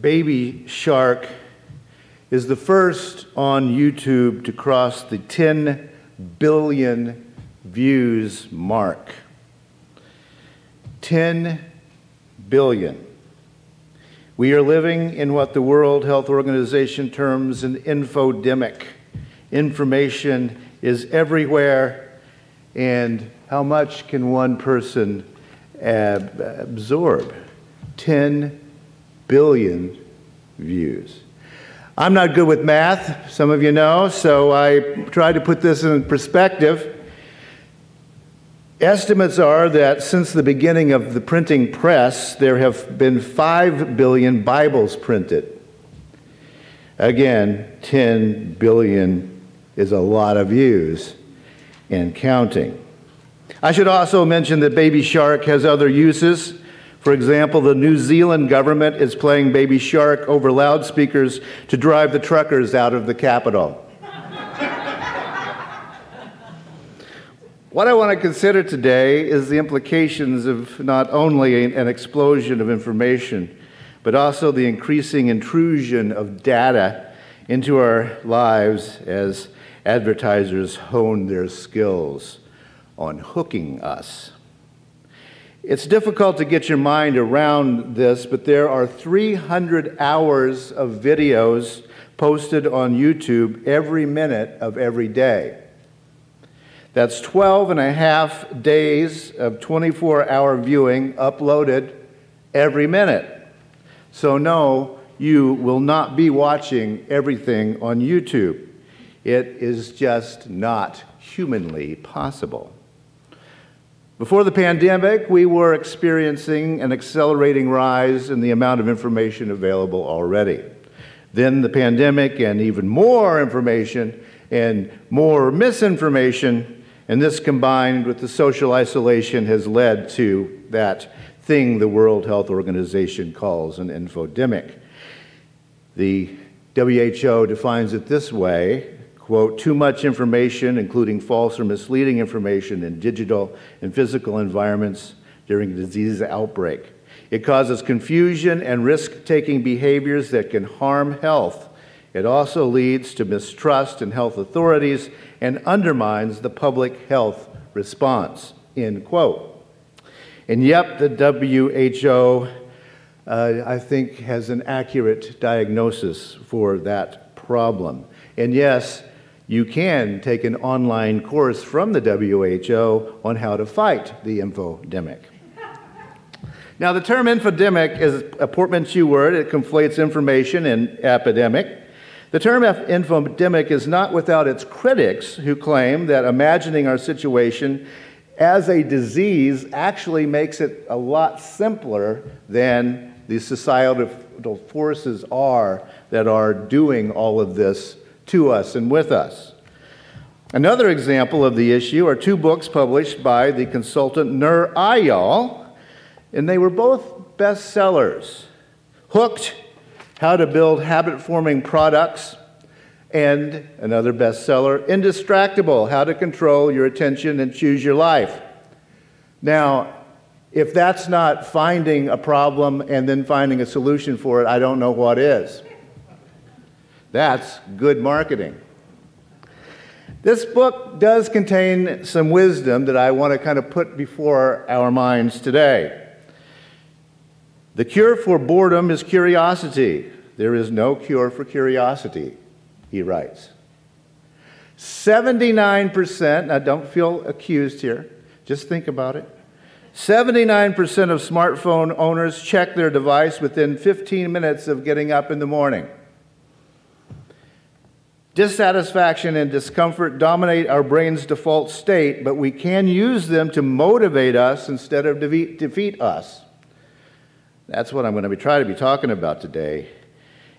Baby Shark is the first on YouTube to cross the 10 billion views mark. 10 billion. We are living in what the World Health Organization terms an infodemic. Information is everywhere, and how much can one person absorb? 10 billion views. I'm not good with math, some of you know, so I tried to put this in perspective. Estimates are that since the beginning of the printing press, there have been 5 billion Bibles printed. Again, 10 billion is a lot of views and counting. I should also mention that Baby Shark has other uses. For example, the New Zealand government is playing Baby Shark over loudspeakers to drive the truckers out of the capital. What I want to consider today is the implications of not only an explosion of information, but also the increasing intrusion of data into our lives as advertisers hone their skills on hooking us. It's difficult to get your mind around this, but there are 300 hours of videos posted on YouTube every minute of every day. That's 12 and a half days of 24-hour viewing uploaded every minute. So no, you will not be watching everything on YouTube. It is just not humanly possible. Before the pandemic, we were experiencing an accelerating rise in the amount of information available already. Then the pandemic and even more information and more misinformation. And this, combined with the social isolation, has led to that thing the World Health Organization calls an infodemic. The WHO defines it this way, quote, too much information, including false or misleading information in digital and physical environments during a disease outbreak. It causes confusion and risk-taking behaviors that can harm health. It also leads to mistrust in health authorities and undermines the public health response, end quote. And yep, the WHO, I think, has an accurate diagnosis for that problem. And yes, you can take an online course from the WHO on how to fight the infodemic. Now, the term infodemic is a portmanteau word. It conflates information and epidemic. The term infodemic is not without its critics who claim that imagining our situation as a disease actually makes it a lot simpler than the societal forces are that are doing all of this to us and with us. Another example of the issue are two books published by the consultant Nir Eyal, and they were both bestsellers. Hooked: How to Build Habit-Forming Products, and another bestseller, Indistractable: How to Control Your Attention and Choose Your Life. Now, if that's not finding a problem and then finding a solution for it, I don't know what is. That's good marketing. This book does contain some wisdom that I want to kind of put before our minds today. The cure for boredom is curiosity. There is no cure for curiosity, he writes. 79%, now don't feel accused here, just think about it. 79% of smartphone owners check their device within 15 minutes of getting up in the morning. Dissatisfaction and discomfort dominate our brain's default state, but we can use them to motivate us instead of defeat us. That's what I'm going to be talking about today.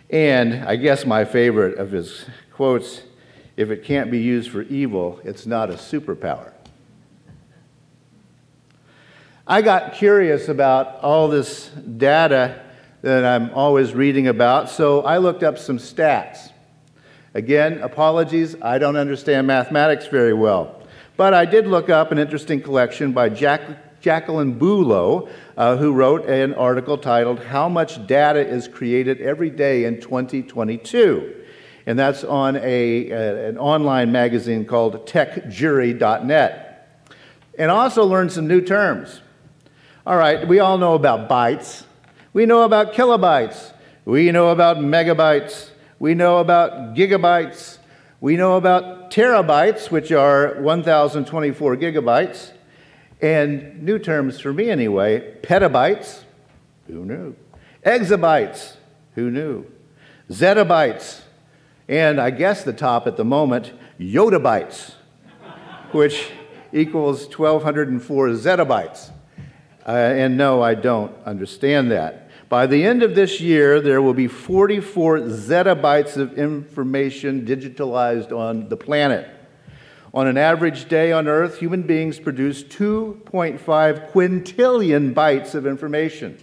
And I guess my favorite of his quotes, if it can't be used for evil, it's not a superpower. I got curious about all this data that I'm always reading about, so I looked up some stats. Again, apologies, I don't understand mathematics very well. But I did look up an interesting collection by Jacqueline Bulo, who wrote an article titled, How Much Data is Created Every Day in 2022. And that's on an online magazine called TechJury.net. And also learned some new terms. All right, we all know about bytes. We know about kilobytes. We know about megabytes. We know about gigabytes. We know about terabytes, which are 1,024 gigabytes. And new terms for me anyway, petabytes, who knew? Exabytes, who knew? Zettabytes, and I guess the top at the moment, yottabytes, which equals 1,204 zettabytes. And no, I don't understand that. By the end of this year, there will be 44 zettabytes of information digitalized on the planet. On an average day on Earth, human beings produce 2.5 quintillion bytes of information.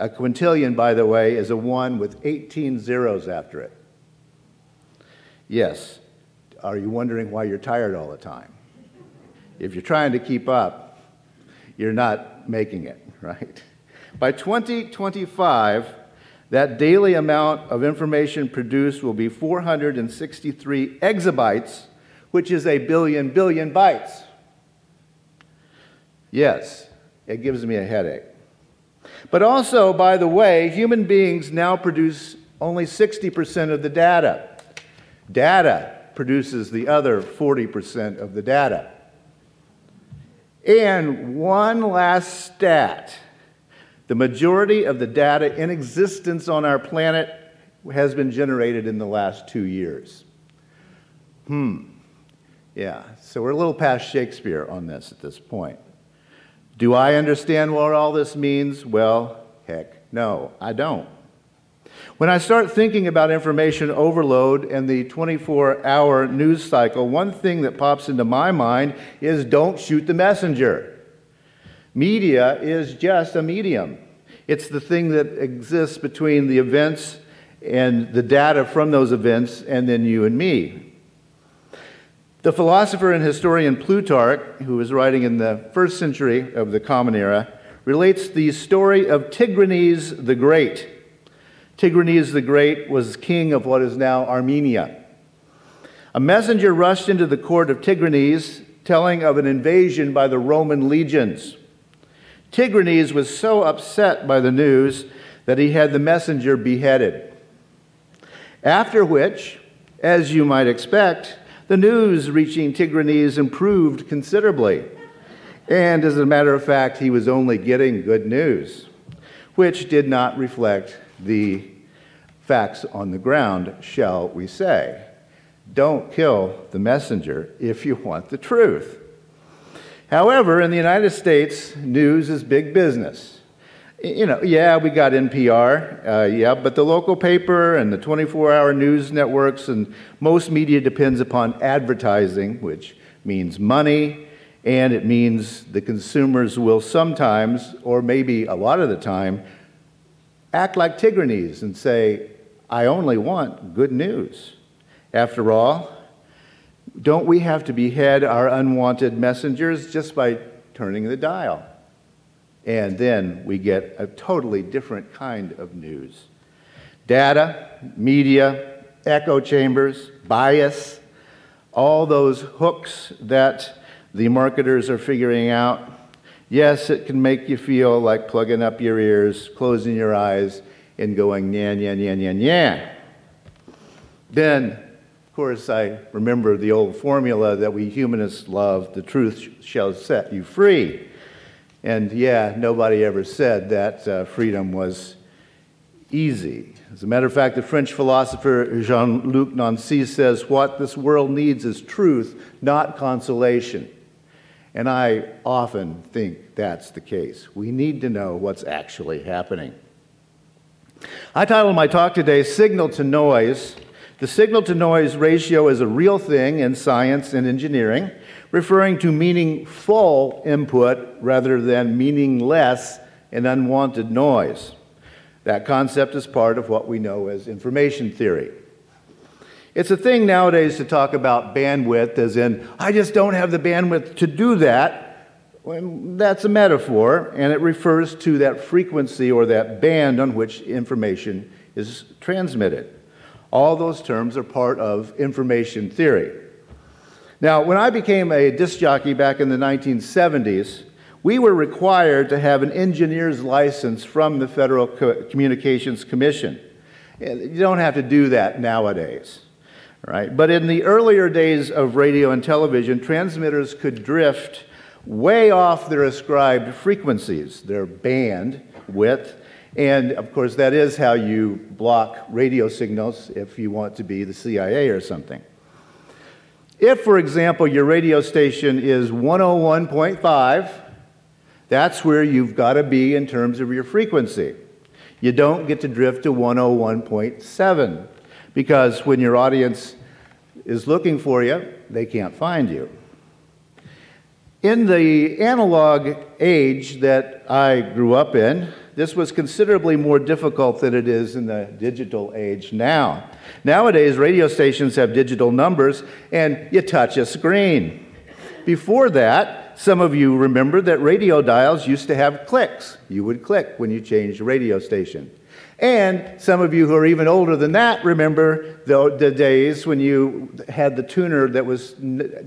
A quintillion, by the way, is a one with 18 zeros after it. Yes, are you wondering why you're tired all the time? If you're trying to keep up, you're not making it, right? By 2025, that daily amount of information produced will be 463 exabytes, which is a billion bytes. Yes, it gives me a headache. But also, by the way, human beings now produce only 60% of the data. Data produces the other 40% of the data. And one last stat. The majority of the data in existence on our planet has been generated in the last 2 years. Yeah, so we're a little past Shakespeare on this at this point. Do I understand what all this means? Well, heck no, I don't. When I start thinking about information overload and the 24-hour news cycle, one thing that pops into my mind is don't shoot the messenger. Media is just a medium. It's the thing that exists between the events and the data from those events and then you and me. The philosopher and historian Plutarch, who was writing in the 1st century of the Common Era, relates the story of Tigranes the Great. Tigranes the Great was king of what is now Armenia. A messenger rushed into the court of Tigranes, telling of an invasion by the Roman legions. Tigranes was so upset by the news that he had the messenger beheaded. After which, as you might expect, the news reaching Tigranes improved considerably. And as a matter of fact, he was only getting good news, which did not reflect the facts on the ground, shall we say. Don't kill the messenger if you want the truth. However, in the United States, news is big business. You know, yeah, we got NPR, but the local paper and the 24-hour news networks and most media depends upon advertising, which means money, and it means the consumers will sometimes, or maybe a lot of the time, act like Tigranes and say, I only want good news. After all, don't we have to behead our unwanted messengers just by turning the dial? And then we get a totally different kind of news. Data, media, echo chambers, bias, all those hooks that the marketers are figuring out. Yes, it can make you feel like plugging up your ears, closing your eyes, and going, yan, yan, yan, yan, yan. Then, of course, I remember the old formula that we humanists love, the truth shall set you free. And yeah, nobody ever said that freedom was easy. As a matter of fact, the French philosopher Jean-Luc Nancy says, what this world needs is truth, not consolation. And I often think that's the case. We need to know what's actually happening. I titled my talk today, Signal to Noise. The signal to noise ratio is a real thing in science and engineering, referring to meaningful input rather than meaningless and unwanted noise. That concept is part of what we know as information theory. It's a thing nowadays to talk about bandwidth as in, I just don't have the bandwidth to do that. That's a metaphor, and it refers to that frequency or that band on which information is transmitted. All those terms are part of information theory. Now, when I became a disc jockey back in the 1970s, we were required to have an engineer's license from the Federal Communications Commission. You don't have to do that nowadays. Right? But in the earlier days of radio and television, transmitters could drift way off their ascribed frequencies, their band width, and of course that is how you block radio signals if you want to be the CIA or something. If, for example, your radio station is 101.5, that's where you've got to be in terms of your frequency. You don't get to drift to 101.7. because when your audience is looking for you, they can't find you. In the analog age that I grew up in, this was considerably more difficult than it is in the digital age now. Nowadays, radio stations have digital numbers, and you touch a screen. Before that, some of you remember that radio dials used to have clicks. You would click when you changed the radio station. And some of you who are even older than that remember the days when you had the tuner that was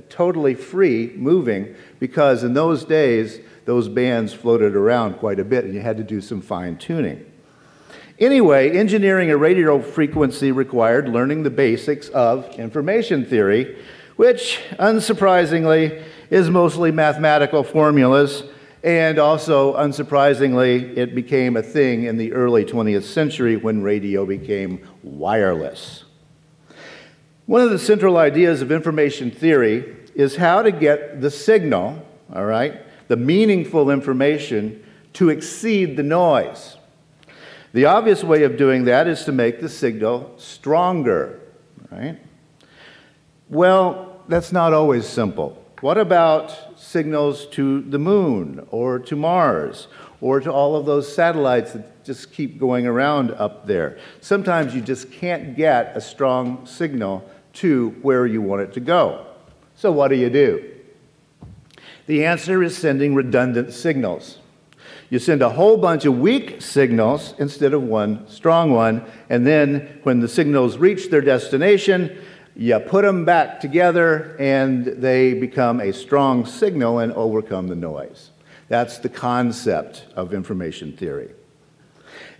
totally free moving, because in those days, those bands floated around quite a bit and you had to do some fine tuning. Anyway, engineering a radio frequency required learning the basics of information theory, which, unsurprisingly, is mostly mathematical formulas. And also, unsurprisingly, it became a thing in the early 20th century when radio became wireless. One of the central ideas of information theory is how to get the signal, all right, the meaningful information, to exceed the noise. The obvious way of doing that is to make the signal stronger, right? Well, that's not always simple. What about signals to the moon or to Mars or to all of those satellites that just keep going around up there? Sometimes you just can't get a strong signal to where you want it to go. So what do? The answer is sending redundant signals. You send a whole bunch of weak signals instead of one strong one, and then when the signals reach their destination, you put them back together and they become a strong signal and overcome the noise. That's the concept of information theory.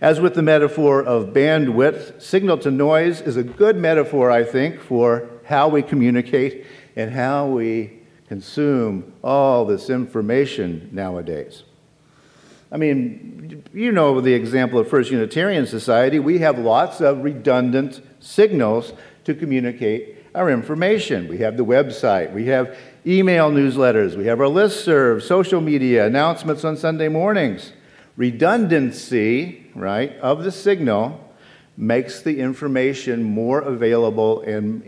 As with the metaphor of bandwidth, signal to noise is a good metaphor, I think, for how we communicate and how we consume all this information nowadays. I mean, you know the example of First Unitarian Society. We have lots of redundant signals to communicate our information. We have the website, we have email newsletters, we have our listserv, social media, announcements on Sunday mornings. Redundancy, right, of the signal makes the information more available and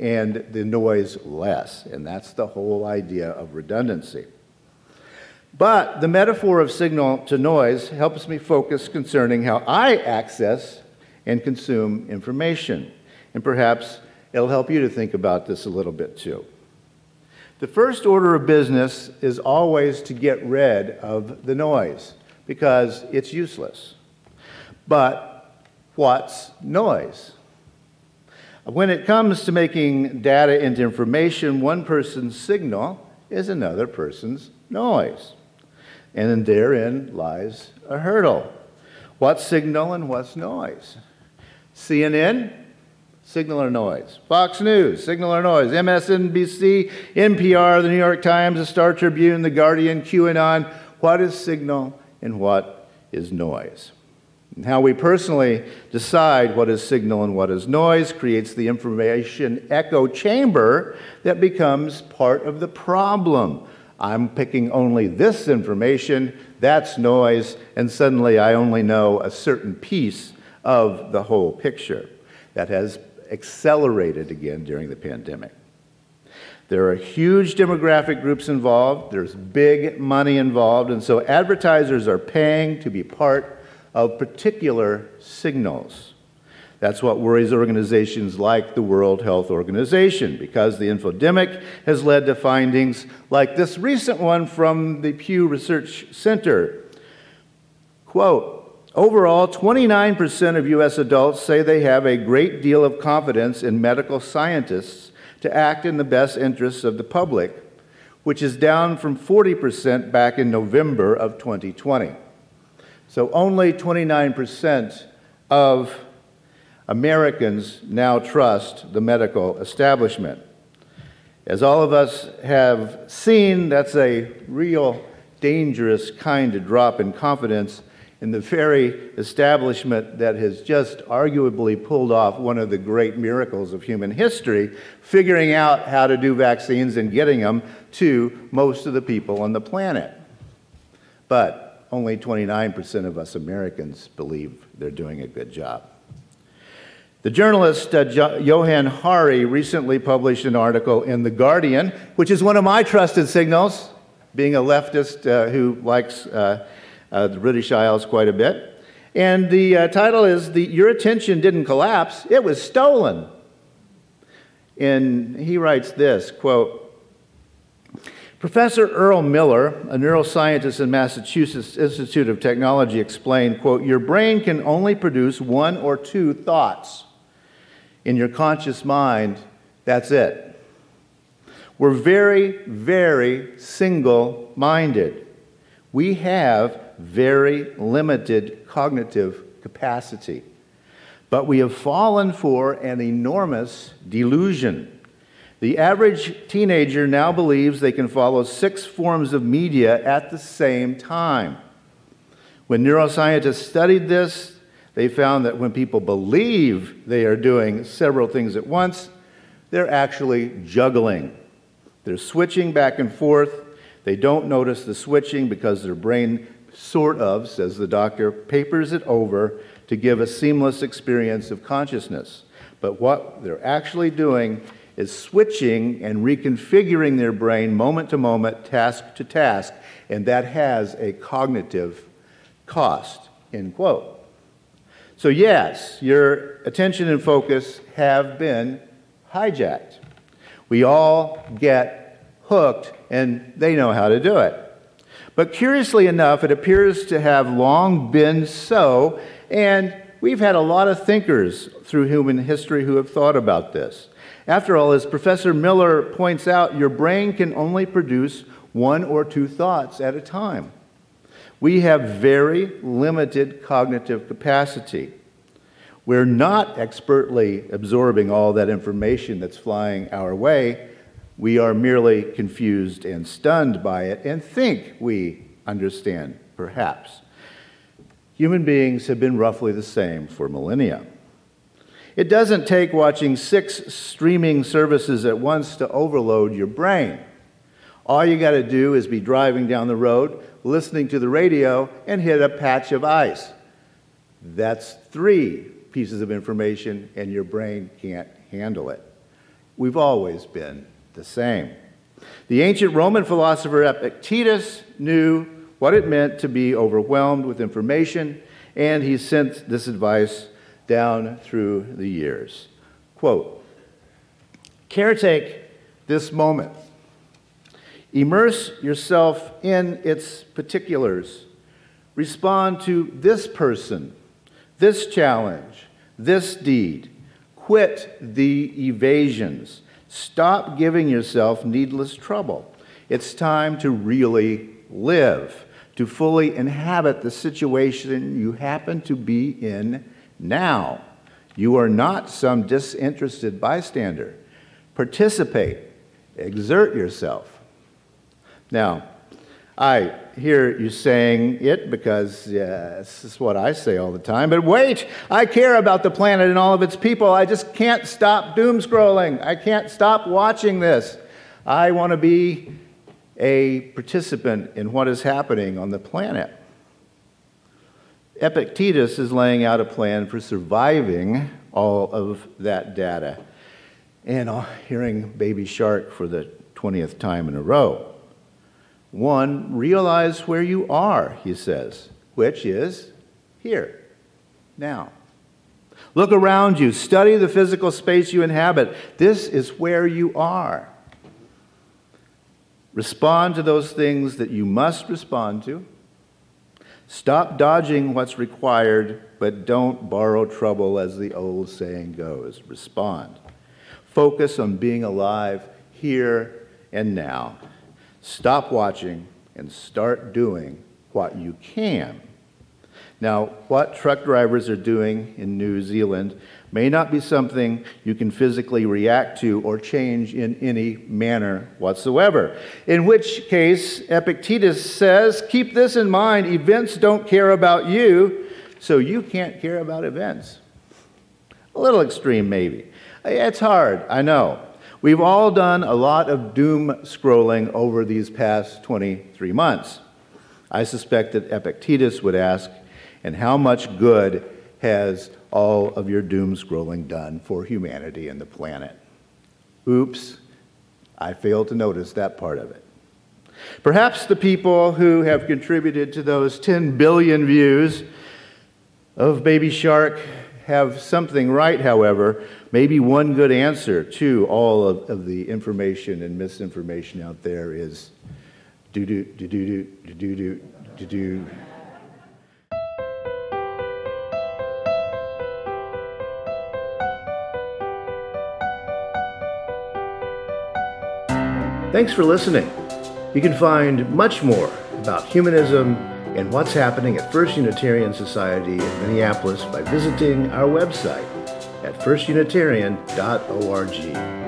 the noise less. And that's the whole idea of redundancy. But the metaphor of signal to noise helps me focus concerning how I access and consume information. And perhaps it'll help you to think about this a little bit too. The first order of business is always to get rid of the noise because it's useless. But what's noise? When it comes to making data into information, one person's signal is another person's noise. And therein lies a hurdle. What's signal and what's noise? CNN? Signal or noise. Fox News, signal or noise. MSNBC, NPR, The New York Times, The Star Tribune, The Guardian, QAnon. What is signal and what is noise? And how we personally decide what is signal and what is noise creates the information echo chamber that becomes part of the problem. I'm picking only this information, that's noise, and suddenly I only know a certain piece of the whole picture that has accelerated again during the pandemic. There are huge demographic groups involved, there's big money involved, and so advertisers are paying to be part of particular signals. That's what worries organizations like the World Health Organization, because the infodemic has led to findings like this recent one from the Pew Research Center. Quote, overall, 29% of U.S. adults say they have a great deal of confidence in medical scientists to act in the best interests of the public, which is down from 40% back in November of 2020. So only 29% of Americans now trust the medical establishment. As all of us have seen, that's a real dangerous kind of drop in confidence in the very establishment that has just arguably pulled off one of the great miracles of human history, figuring out how to do vaccines and getting them to most of the people on the planet. But only 29% of us Americans believe they're doing a good job. The journalist Johan Hari recently published an article in The Guardian, which is one of my trusted signals, being a leftist who likes the British Isles quite a bit. And the title is, Your Attention Didn't Collapse, It Was Stolen. And he writes this, quote, Professor Earl Miller, a neuroscientist in Massachusetts Institute of Technology, explained, quote, your brain can only produce one or two thoughts. In your conscious mind, that's it. We're very, very single-minded. We have very limited cognitive capacity, but we have fallen for an enormous delusion. The average teenager now believes they can follow 6 forms of media at the same time. When neuroscientists studied this, they found that when people believe they are doing several things at once, they're actually juggling. They're switching back and forth. They don't notice the switching because their brain sort of, says the doctor, papers it over to give a seamless experience of consciousness. But what they're actually doing is switching and reconfiguring their brain moment to moment, task to task, and that has a cognitive cost, end quote. So yes, your attention and focus have been hijacked. We all get hooked, and they know how to do it. But curiously enough, it appears to have long been so, and we've had a lot of thinkers through human history who have thought about this. After all, as Professor Miller points out, your brain can only produce one or two thoughts at a time. We have very limited cognitive capacity. We're not expertly absorbing all that information that's flying our way. We are merely confused and stunned by it and think we understand, perhaps. Human beings have been roughly the same for millennia. It doesn't take watching 6 streaming services at once to overload your brain. All you got to do is be driving down the road, listening to the radio, and hit a patch of ice. That's 3 pieces of information, and your brain can't handle it. We've always been the same. The ancient Roman philosopher Epictetus knew what it meant to be overwhelmed with information, and he sent this advice down through the years. Quote, caretake this moment. Immerse yourself in its particulars. Respond to this person, this challenge, this deed. Quit the evasions. Stop giving yourself needless trouble. It's time to really live, to fully inhabit the situation you happen to be in now. You are not some disinterested bystander. Participate. Exert yourself. Now, I hear you saying it because this is what I say all the time, but wait, I care about the planet and all of its people. I just can't stop doom scrolling. I can't stop watching this. I want to be a participant in what is happening on the planet. Epictetus is laying out a plan for surviving all of that data and hearing Baby Shark for the 20th time in a row. One, realize where you are, he says, which is here, now. Look around you, study the physical space you inhabit. This is where you are. Respond to those things that you must respond to. Stop dodging what's required, but don't borrow trouble, as the old saying goes. Respond. Focus on being alive here and now. Stop watching and start doing what you can. Now, what truck drivers are doing in New Zealand may not be something you can physically react to or change in any manner whatsoever. In which case, Epictetus says, keep this in mind, events don't care about you, so you can't care about events. A little extreme, maybe. It's hard, I know. We've all done a lot of doom scrolling over these past 23 months. I suspect that Epictetus would ask, and how much good has all of your doom scrolling done for humanity and the planet? Oops, I failed to notice that part of it. Perhaps the people who have contributed to those 10 billion views of Baby Shark have something right, however, maybe one good answer to all of the information and misinformation out there is do-do, do-do, do-do, do-do, do-do. Thanks for listening. You can find much more about humanism and what's happening at First Unitarian Society in Minneapolis by visiting our website at firstunitarian.org.